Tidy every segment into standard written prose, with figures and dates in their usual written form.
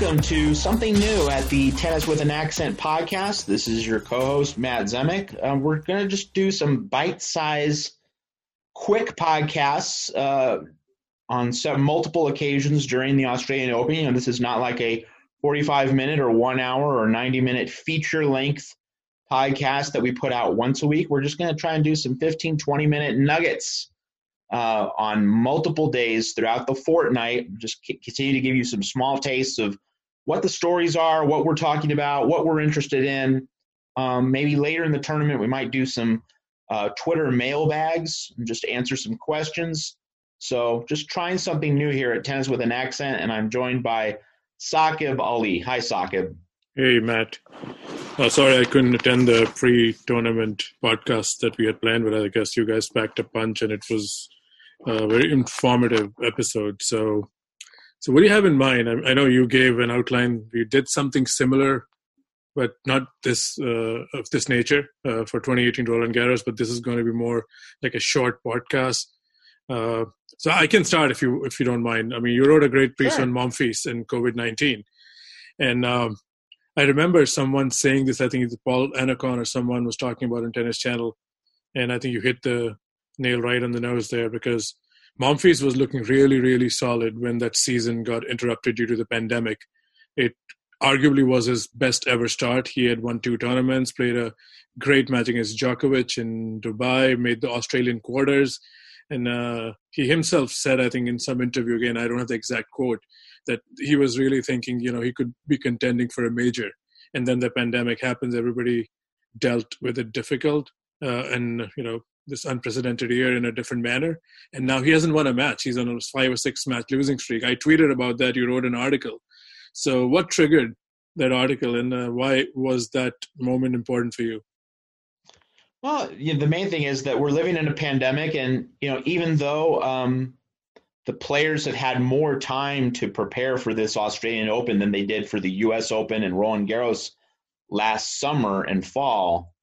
welcome to something new at the Tennis with an Accent podcast. This is your co-host, Matt Zemek. We're going to just do some bite-sized, quick podcasts on multiple occasions during the Australian Open. You know, this is not like a 45-minute or 1 hour or 90-minute feature-length podcast that we put out once a week. We're just going to try and do some 15, 20-minute nuggets on multiple days throughout the fortnight. Just continue to give you some small tastes of what the stories are, what we're talking about, what we're interested in. Maybe later in the tournament, we might do some Twitter mailbags and just answer some questions. So just trying something new here at Tennis with an Accent, and I'm joined by Saqib Ali. Hi, Saqib. Hey, Matt. Sorry I couldn't attend the pre-tournament podcast that we had planned, but I guess you guys packed a punch, and it was a very informative episode. So what do you have in mind? I know you gave an outline. You did something similar, but not this of this nature for 2018 Roland Garros. But this is going to be more like a short podcast. So I can start if you don't mind. I mean, you wrote a great piece on Monfils and COVID-19, and I remember someone saying this. I think it's Paul Anacon or someone was talking about on Tennis Channel, and I think you hit the nail right on the nose there, because Monfils was looking really, really solid when that season got interrupted due to the pandemic. It arguably was his best ever start. He had won two tournaments, played a great match against Djokovic in Dubai, made the Australian quarters, and he himself said, I think in some interview, again, I don't have the exact quote, that he was really thinking, you know, he could be contending for a major. And then the pandemic happens. Everybody dealt with it difficult and, you know, this unprecedented year in a different manner. And now he hasn't won a match. He's on a 5 or 6 match losing streak. I tweeted about that. You wrote an article. So what triggered that article, and why was that moment important for you? Well, you know, the main thing is that we're living in a pandemic, and, you know, even though the players have had more time to prepare for this Australian Open than they did for the U.S. Open and Roland Garros last summer and fall,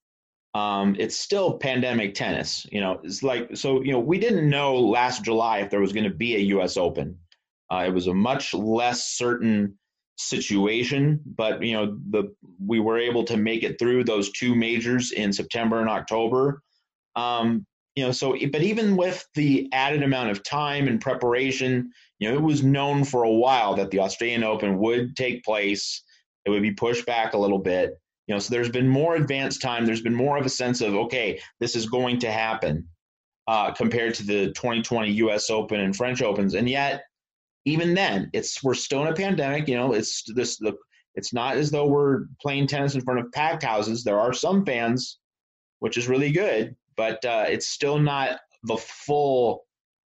it's still pandemic tennis. You know, it's like, so, you know, we didn't know last July if there was going to be a U.S. Open. It was a much less certain situation, but, you know, we were able to make it through those two majors in September and October. You know, so, but even with the added amount of time and preparation, you know, it was known for a while that the Australian Open would take place. It would be pushed back a little bit. You know, so there's been more advanced time. There's been more of a sense of, okay, this is going to happen compared to the 2020 U.S. Open and French Opens. And yet, even then, we're still in a pandemic. You know, it's not as though we're playing tennis in front of packed houses. There are some fans, which is really good. But it's still not the full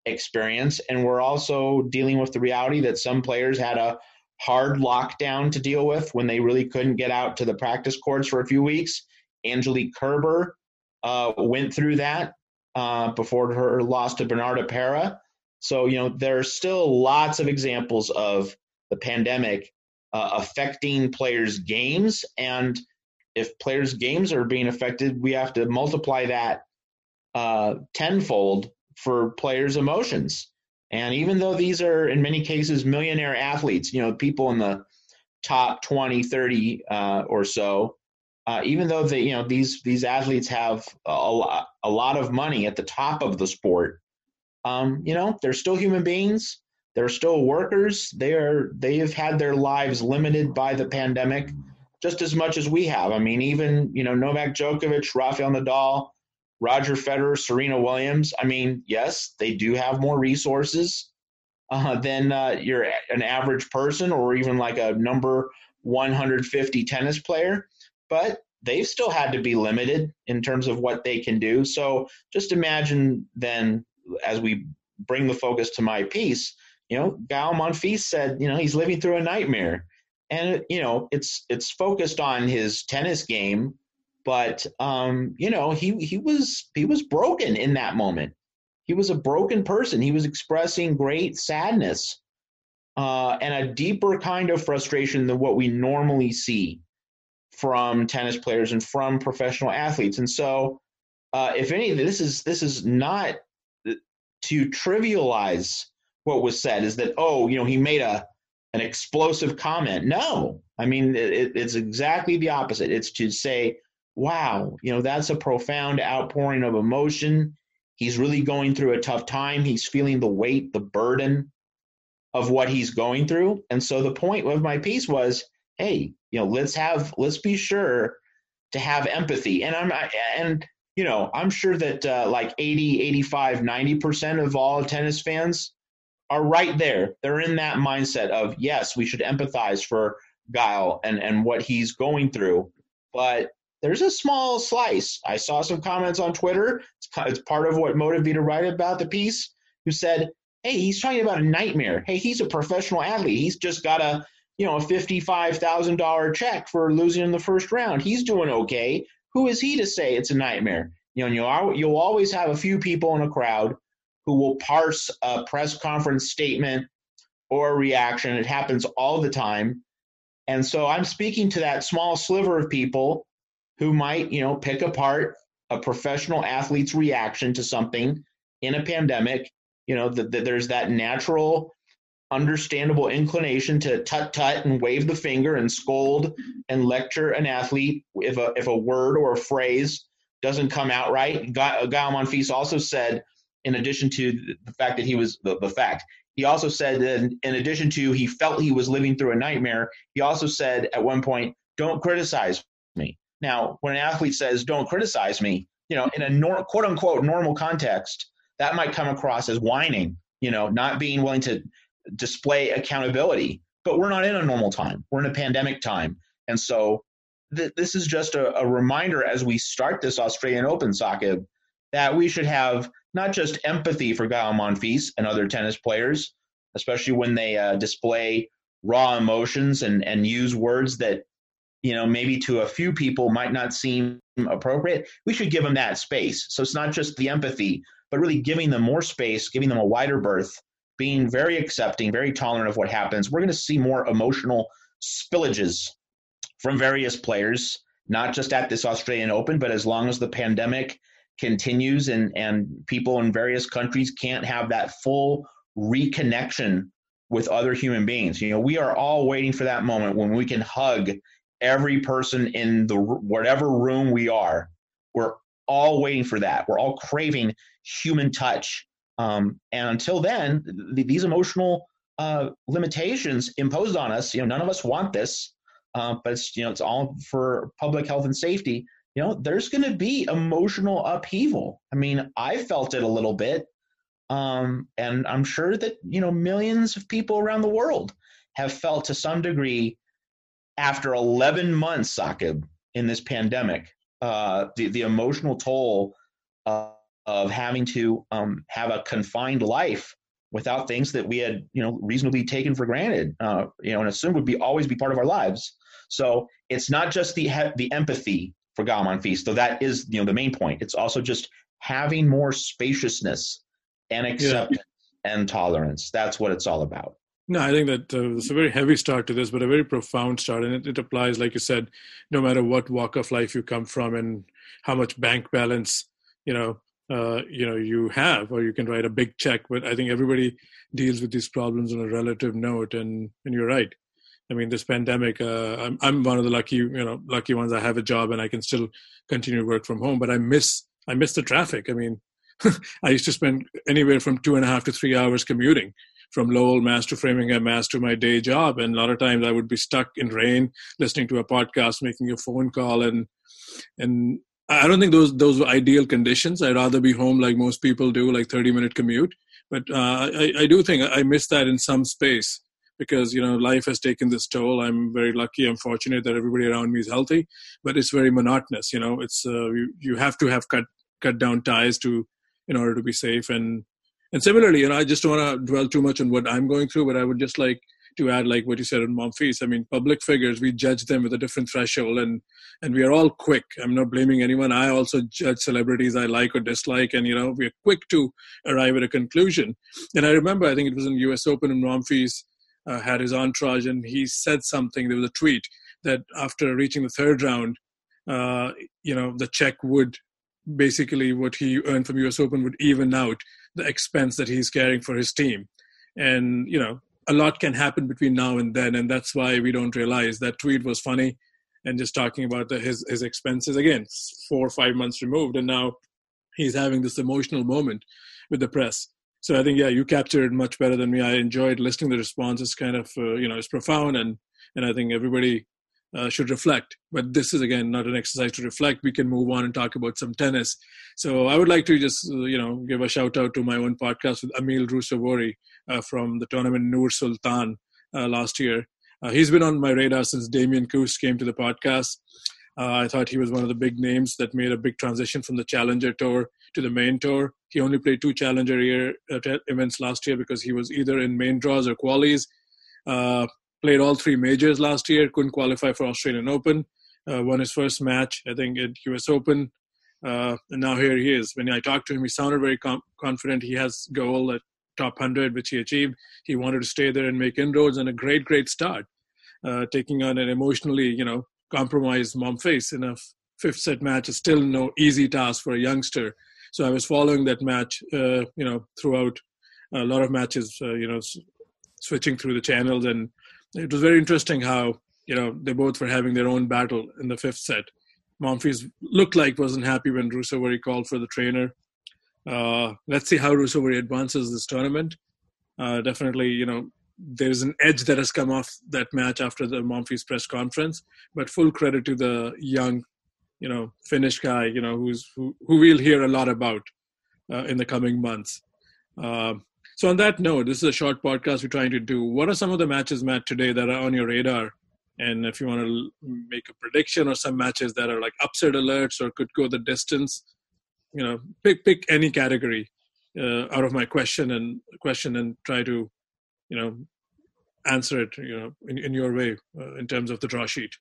experience. And we're also dealing with the reality that some players had a hard lockdown to deal with when they really couldn't get out to the practice courts for a few weeks. Angelique Kerber went through that before her loss to Bernarda Pera. So, you know, there are still lots of examples of the pandemic affecting players' games. And if players' games are being affected, we have to multiply that tenfold for players' emotions. And even though these are in many cases millionaire athletes, you know, people in the top 20, 30 or so, even though they, you know, these athletes have a lot of money at the top of the sport, you know, they're still human beings, they're still workers, they have had their lives limited by the pandemic just as much as we have. I mean, even, you know, Novak Djokovic, Rafael Nadal, Roger Federer, Serena Williams. I mean, yes, they do have more resources than you're an average person or even like a number 150 tennis player, but they've still had to be limited in terms of what they can do. So just imagine then, as we bring the focus to my piece, you know, Gaël Monfils said, you know, he's living through a nightmare. And, you know, it's focused on his tennis game, but, you know, he was broken in that moment. He was a broken person. He was expressing great sadness and a deeper kind of frustration than what we normally see from tennis players and from professional athletes. And so if anything, this is not to trivialize what was said, is that, oh, you know, he made a an explosive comment. No, I mean, it's exactly the opposite. It's to say, wow, you know, that's a profound outpouring of emotion. He's really going through a tough time. He's feeling the weight, the burden of what he's going through. And so the point of my piece was, hey, you know, let's be sure to have empathy. And I'm sure that like 80, 85, 90% of all tennis fans are right there. They're in that mindset of, yes, we should empathize for Gaël and what he's going through. But there's a small slice. I saw some comments on Twitter. It's part of what motivated me to write about the piece, who said, hey, he's talking about a nightmare. Hey, he's a professional athlete. He's just got a, you know, a $55,000 check for losing in the first round. He's doing okay. Who is he to say it's a nightmare? You know, you'll always have a few people in a crowd who will parse a press conference statement or a reaction. It happens all the time. And so I'm speaking to that small sliver of people who might, you know, pick apart a professional athlete's reaction to something in a pandemic. You know, there's that natural, understandable inclination to tut-tut and wave the finger and scold and lecture an athlete if a word or a phrase doesn't come out right. Gaël Monfils also said, in addition to the fact that he was he felt he was living through a nightmare, he also said at one point, don't criticize me. Now, when an athlete says, don't criticize me, you know, in a quote-unquote normal context, that might come across as whining, you know, not being willing to display accountability. But we're not in a normal time. We're in a pandemic time. And so this is just a reminder as we start this Australian Open, Saqib, that we should have not just empathy for Gaël Monfils and other tennis players, especially when they display raw emotions and use words that, you know, maybe to a few people might not seem appropriate. We should give them that space. So it's not just the empathy, but really giving them more space, giving them a wider berth, being very accepting, very tolerant of what happens. We're going to see more emotional spillages from various players, not just at this Australian Open, but as long as the pandemic continues and people in various countries can't have that full reconnection with other human beings. You know, we are all waiting for that moment when we can hug every person in the whatever room we are. We're all waiting for that. We're all craving human touch. And until then, these emotional limitations imposed on us, you know, none of us want this, but it's, you know, it's all for public health and safety. You know, there's going to be emotional upheaval. I mean, I felt it a little bit, and I'm sure that, you know, millions of people around the world have felt to some degree after 11 months, Saqib, in this pandemic, the emotional toll of having to have a confined life without things that we had, you know, reasonably taken for granted, you know, and assumed would always be part of our lives. So it's not just the empathy for Gaël Monfils, though that is, you know, the main point. It's also just having more spaciousness and acceptance and tolerance. That's what it's all about. No, I think that it's a very heavy start to this, but a very profound start. And it applies, like you said, no matter what walk of life you come from and how much bank balance, you have, or you can write a big check, but I think everybody deals with these problems on a relative note. And you're right. I mean, this pandemic, I'm one of the lucky ones. I have a job and I can still continue to work from home, but I miss the traffic. I mean, I used to spend anywhere from 2.5 to 3 hours commuting from Lowell, Mass to Framingham, Mass to my day job. And a lot of times I would be stuck in rain, listening to a podcast, making a phone call, and I don't think those were ideal conditions. I'd rather be home like most people do, like 30-minute commute. But I do think I miss that in some space because, you know, life has taken this toll. I'm very lucky. I'm fortunate that everybody around me is healthy, but it's very monotonous. You know, it's you have to have cut down ties in order to be safe. And similarly, you know, I just don't want to dwell too much on what I'm going through, but I would just like to add, like what you said on Monfils, I mean, public figures, we judge them with a different threshold and we are all quick. I'm not blaming anyone. I also judge celebrities I like or dislike. And, you know, we are quick to arrive at a conclusion. And I remember, I think it was in US Open and Monfils had his entourage and he said something. There was a tweet that after reaching the third round, you know, the check would basically what he earned from US Open would even out the expense that he's carrying for his team. And, you know, a lot can happen between now and then, and that's why we don't realize. That tweet was funny and just talking about his expenses. Again, 4 or 5 months removed, and now he's having this emotional moment with the press. So I think, yeah, you captured it much better than me. I enjoyed listening to the responses. Kind of, it's profound, and I think everybody should reflect. But this is, again, not an exercise to reflect. We can move on and talk about some tennis. So I would like to just, give a shout out to my own podcast with Emil Ruusuvuori from the tournament Noor Sultan last year. He's been on my radar since Damien Koos came to the podcast. I thought he was one of the big names that made a big transition from the Challenger Tour to the main tour. He only played 2 Challenger events last year because he was either in main draws or qualies. Played all 3 majors last year, couldn't qualify for Australian Open. Won his first match, I think, at US Open. And now here he is. When I talked to him, he sounded very confident. He has goal at top 100, which he achieved. He wanted to stay there and make inroads, and a great, great start. Taking on an emotionally, compromised Monfils in a 5th set match is still no easy task for a youngster. So I was following that match, throughout a lot of matches, switching through the channels. And it was very interesting how, they both were having their own battle in the 5th set. Monfils looked like wasn't happy when Ruusuvuori called for the trainer. Let's see how Ruusuvuori advances this tournament. Definitely, there's an edge that has come off that match after the Monfils press conference, but full credit to the young, Finnish guy, who we'll hear a lot about in the coming months. So on that note, this is a short podcast we're trying to do. What are some of the matches, Matt, today that are on your radar? And if you want to make a prediction, or some matches that are like upset alerts or could go the distance, pick any category out of my question and try to, answer it, in your way in terms of the draw sheet.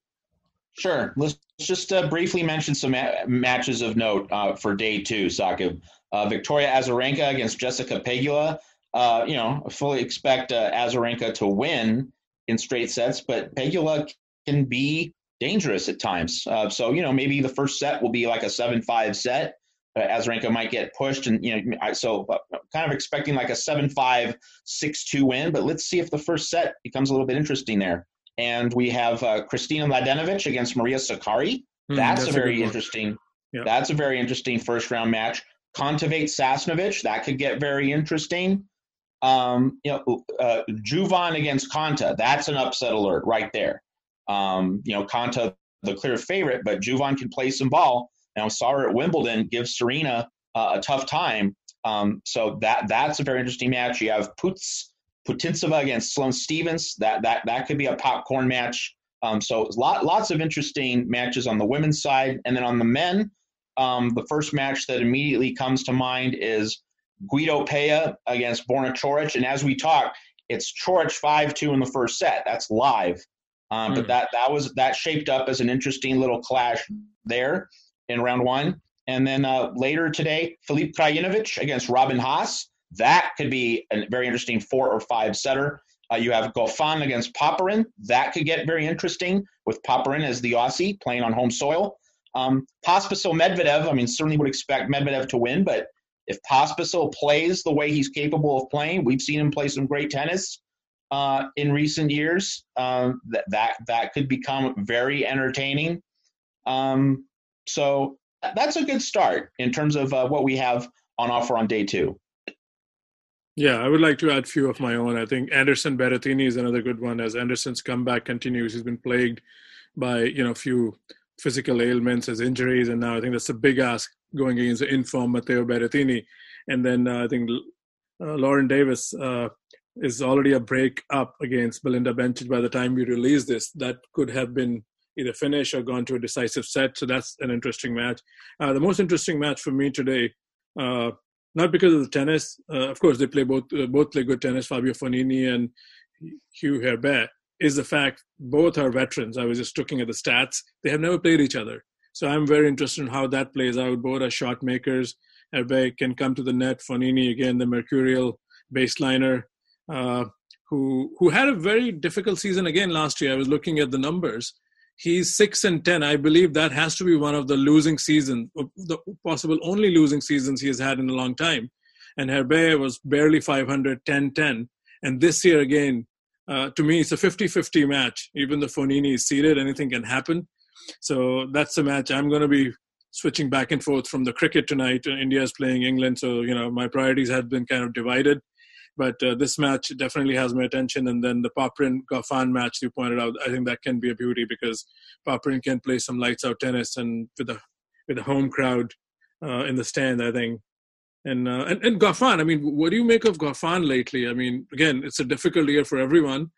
Sure. Let's just briefly mention some matches of note for day 2, Saqib. Victoria Azarenka against Jessica Pegula. I fully expect Azarenka to win in straight sets, but Pegula can be dangerous at times. So maybe the first set will be like a 7-5 set. Azarenka might get pushed, and kind of expecting like a 7-5, 6-2 win. But let's see if the first set becomes a little bit interesting there. And we have Kristina Mladenovic against Maria Sakkari. That's a very interesting. Yeah. That's a very interesting first round match. Konta Sasnovich, that could get very interesting. Juvan against Konta. That's an upset alert right there. Konta the clear favorite, but Juvan can play some ball. And I saw her at Wimbledon give Serena a tough time. So that's a very interesting match. You have Putintseva against Sloan Stevens. That could be a popcorn match. So lots of interesting matches on the women's side. And then on the men, the first match that immediately comes to mind is Guido Pella against Borna Coric. And as we talk, it's Coric 5-2 in the first set. That's live. But that shaped up as an interesting little clash there in round 1. And then later today, Filip Krajinovic against Robin Haas. That could be a very interesting 4 or 5 setter. You have Goffin against Popyrin. That could get very interesting with Popyrin as the Aussie playing on home soil. Pospisil Medvedev, certainly would expect Medvedev to win, but if Pospisil plays the way he's capable of playing, we've seen him play some great tennis in recent years. That could become very entertaining. So that's a good start in terms of what we have on offer on day 2. Yeah, I would like to add a few of my own. I think Anderson Berrettini is another good one. As Anderson's comeback continues, he's been plagued by a few physical ailments, as injuries, and now I think that's a big ask going against the in-form Matteo Berrettini. And then I think Lauren Davis is already a break up against Belinda Bencic. By the time we release this, that could have been either finish or gone to a decisive set. So that's an interesting match. The most interesting match for me today, not because of the tennis. Of course, they play both play good tennis, Fabio Fognini and Hugues Herbert, is the fact both are veterans. I was just looking at the stats. They have never played each other. So I'm very interested in how that plays out. Both are shot makers. Herbert can come to the net. Fognini, again, the mercurial baseliner, who had a very difficult season again last year. I was looking at the numbers. He's 6-10. I believe that has to be one of the losing seasons, the possible only losing seasons he has had in a long time. And Herbert was barely .500, 10-10. And this year again, to me, it's a 50-50 match. Even though Fognini is seeded, anything can happen. So that's the match. I'm going to be switching back and forth from the cricket tonight. India is playing England, so my priorities have been kind of divided. But this match definitely has my attention. And then the Popyrin-Goffin match you pointed out, I think that can be a beauty because Popyrin can play some lights-out tennis, and with a home crowd in the stand, I think. And Goffin, I mean, what do you make of Goffin lately? I mean, again, it's a difficult year for everyone.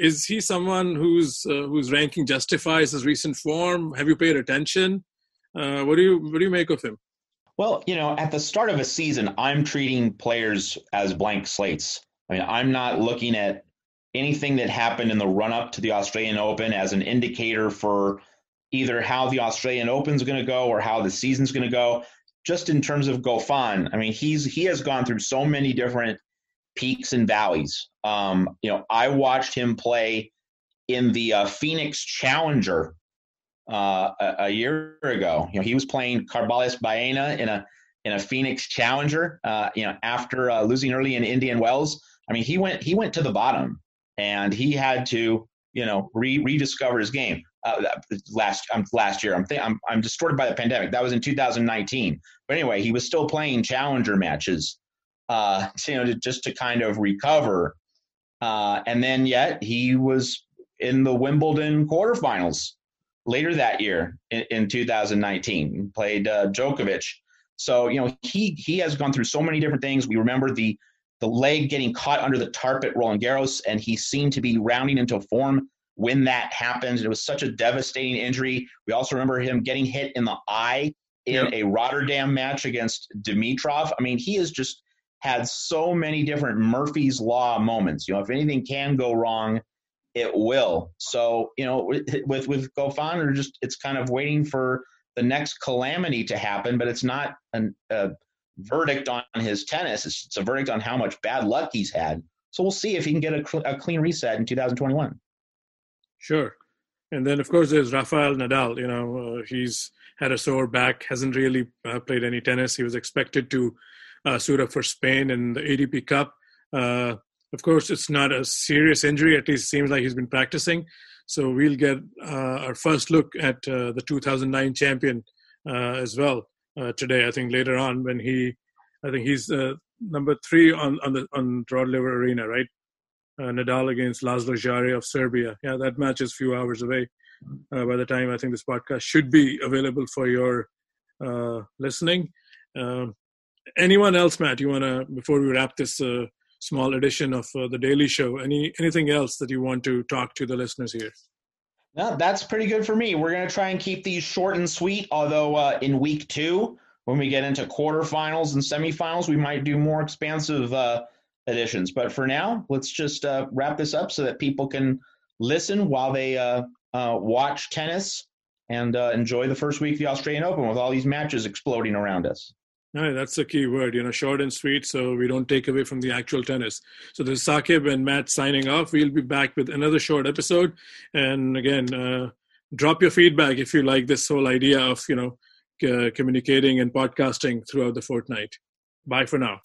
Is he someone whose ranking justifies his recent form? Have you paid attention? What do you make of him? Well, at the start of a season, I'm treating players as blank slates. I mean, I'm not looking at anything that happened in the run-up to the Australian Open as an indicator for either how the Australian Open's going to go or how the season's going to go. Just in terms of Goffin, I mean, he has gone through so many different peaks and valleys. I watched him play in the Phoenix Challenger a year ago. He was playing Carvalles Baena in a Phoenix Challenger. After losing early in Indian Wells, I mean, he went to the bottom, and he had to rediscover his game. Last year, I'm distorted by the pandemic. That was in 2019. But anyway, he was still playing Challenger matches, just to kind of recover. And then yet he was in the Wimbledon quarterfinals later that year in 2019. Played Djokovic. So he has gone through so many different things. We remember the leg getting caught under the tarp at Roland Garros, and he seemed to be rounding into form when that happened. It was such a devastating injury. We also remember him getting hit in the eye in a Rotterdam match against Dimitrov. I mean, he has just had so many different Murphy's Law moments. If anything can go wrong, it will. So, with Goffin, it's kind of waiting for the next calamity to happen, but it's not a verdict on his tennis. It's a verdict on how much bad luck he's had. So we'll see if he can get a clean reset in 2021. Sure. And then, of course, there's Rafael Nadal. He's had a sore back, hasn't really played any tennis. He was expected to suit up for Spain in the ATP Cup. Of course, it's not a serious injury. At least it seems like he's been practicing. So we'll get our first look at the 2009 champion as well today, I think, later on when he's number 3 on Rod Laver Arena, right? Nadal against Laszlo Jare of Serbia. Yeah, that match is a few hours away by the time I think this podcast should be available for your listening. Anyone else, Matt, you want to, before we wrap this small edition of The Daily Show, anything else that you want to talk to the listeners here? No, that's pretty good for me. We're going to try and keep these short and sweet, although in week 2, when we get into quarterfinals and semifinals, we might do more expansive editions. But for now, let's just wrap this up so that people can listen while they watch tennis and enjoy the first week of the Australian Open with all these matches exploding around us. All right, that's the key word, short and sweet, so we don't take away from the actual tennis. So this is Saqib and Matt signing off. We'll be back with another short episode. And again, drop your feedback if you like this whole idea of communicating and podcasting throughout the fortnight. Bye for now.